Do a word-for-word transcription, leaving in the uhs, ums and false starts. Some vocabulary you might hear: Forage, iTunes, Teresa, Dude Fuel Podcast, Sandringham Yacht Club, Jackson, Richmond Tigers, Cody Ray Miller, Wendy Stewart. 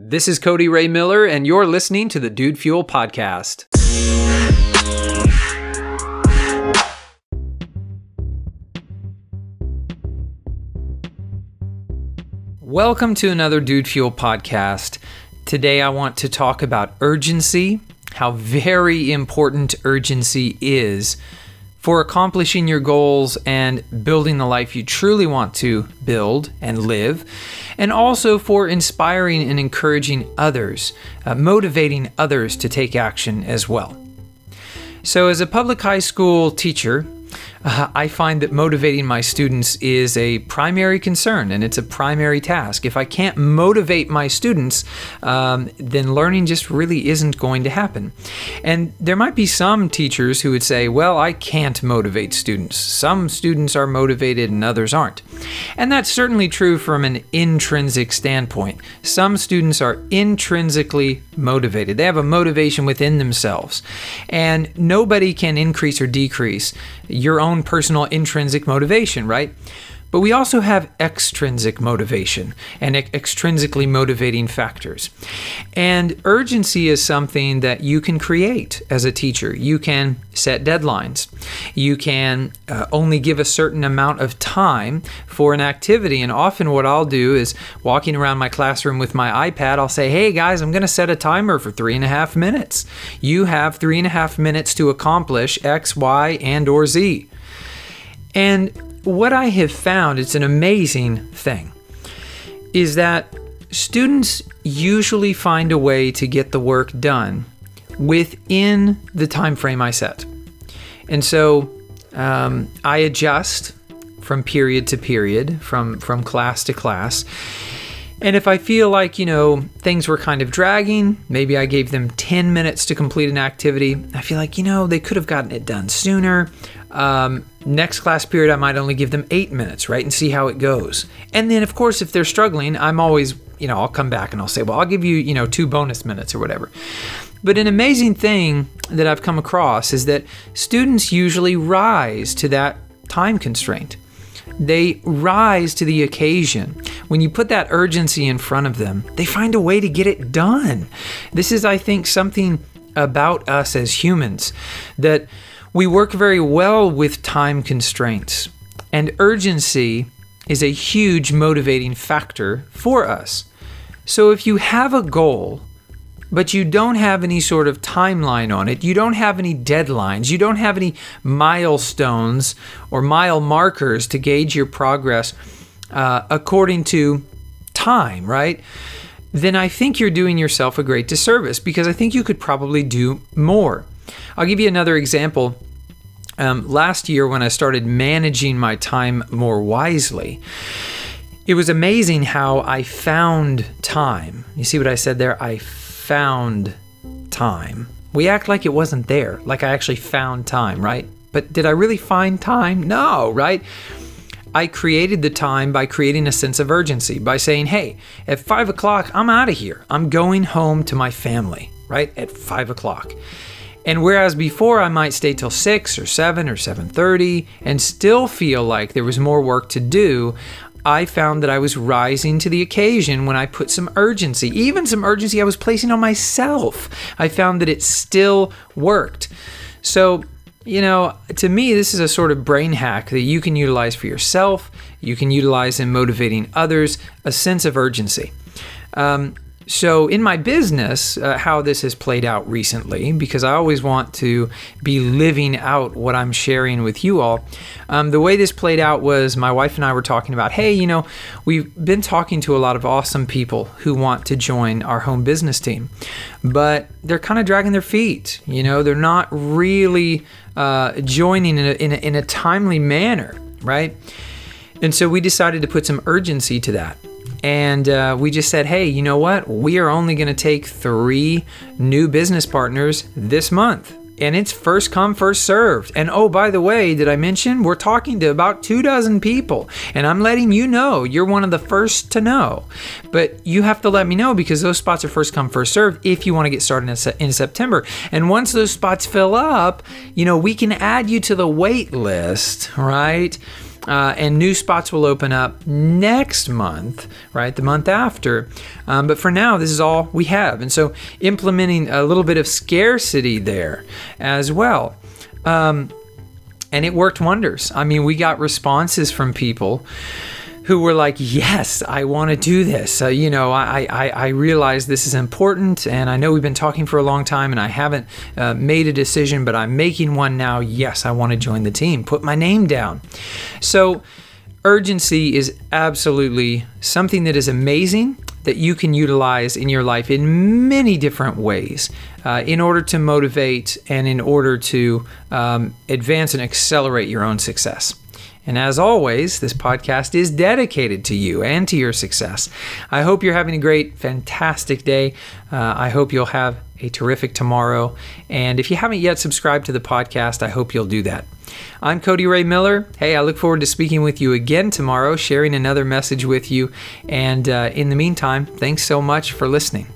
This is Cody Ray Miller, and you're listening to the Dude Fuel Podcast. Welcome to another Dude Fuel Podcast. Today I want to talk about urgency, how very important urgency is for accomplishing your goals and building the life you truly want to build and live, and also for inspiring and encouraging others, uh, motivating others to take action as well. So as a public high school teacher, uh, I find that motivating my students is a primary concern, and it's a primary task. If I can't motivate my students, um, then learning just really isn't going to happen. And there might be some teachers who would say, well, I can't motivate students. Some students are motivated and others aren't. And that's certainly true from an intrinsic standpoint. Some students are intrinsically motivated. They have a motivation within themselves, and nobody can increase or decrease your own personal intrinsic motivation, right? But we also have extrinsic motivation and ex- extrinsically motivating factors. And urgency is something that you can create as a teacher. You can set deadlines. You can uh, only give a certain amount of time for an activity. And often what I'll do is, walking around my classroom with my iPad, I'll say, hey guys, I'm gonna set a timer for three and a half minutes. You have three and a half minutes to accomplish X, Y, and or Z. And what I have found, it's an amazing thing, is that students usually find a way to get the work done within the time frame I set. And so um, I adjust from period to period, from, from class to class. And if I feel like, you know, things were kind of dragging, maybe I gave them ten minutes to complete an activity, I feel like, you know, they could have gotten it done sooner. Um, next class period, I might only give them eight minutes, right? And see how it goes. And then, of course, if they're struggling, I'm always, you know, I'll come back and I'll say, well, I'll give you, you know, two bonus minutes or whatever. But an amazing thing that I've come across is that students usually rise to that time constraint. They rise to the occasion. When you put that urgency in front of them, they find a way to get it done. This is, I think, something about us as humans, that we work very well with time constraints, and urgency is a huge motivating factor for us. So if you have a goal, but you don't have any sort of timeline on it, you don't have any deadlines, you don't have any milestones or mile markers to gauge your progress uh, according to time, right? Then I think you're doing yourself a great disservice, because I think you could probably do more. I'll give you another example. Um, last year, when I started managing my time more wisely, it was amazing how I found time. You see what I said there? I found time. We act like it wasn't there, like I actually found time, right? But did I really find time? No, right? I created the time by creating a sense of urgency, by saying, hey, at five o'clock, I'm out of here. I'm going home to my family, right? At five o'clock. And whereas before I might stay till six or seven or seven thirty and still feel like there was more work to do, I found that I was rising to the occasion when I put some urgency, even some urgency I was placing on myself. I found that it still worked. So, you know, to me, this is a sort of brain hack that you can utilize for yourself. You can utilize in motivating others, a sense of urgency. Um, So in my business, uh, how this has played out recently, because I always want to be living out what I'm sharing with you all. Um, the way this played out was, my wife and I were talking about, hey, you know, we've been talking to a lot of awesome people who want to join our home business team, but they're kind of dragging their feet. You know, they're not really uh, joining in a, in, a, in a timely manner, right? And so we decided to put some urgency to that. And uh, we just said, hey, you know what? We are only going to take three new business partners this month. And it's first come, first served. And oh, by the way, did I mention we're talking to about two dozen people? And I'm letting you know, you're one of the first to know. But you have to let me know, because those spots are first come, first served if you want to get started in, se- in September. And once those spots fill up, you know, we can add you to the wait list, right? uh, and new spots will open up next month, right? The month after. Um, but for now, this is all we have. And so implementing a little bit of scarcity there as well. Um, and it worked wonders. I mean, we got responses from people who were like, yes, I want to do this. Uh, you know, I, I, I realize this is important, and I know we've been talking for a long time and I haven't uh, made a decision, but I'm making one now. Yes, I want to join the team. Put my name down. So urgency is absolutely something that is amazing that you can utilize in your life in many different ways uh, in order to motivate and in order to um, advance and accelerate your own success. And as always, this podcast is dedicated to you and to your success. I hope you're having a great, fantastic day. Uh, I hope you'll have a terrific tomorrow. And if you haven't yet subscribed to the podcast, I hope you'll do that. I'm Cody Ray Miller. Hey, I look forward to speaking with you again tomorrow, sharing another message with you. And uh, in the meantime, thanks so much for listening.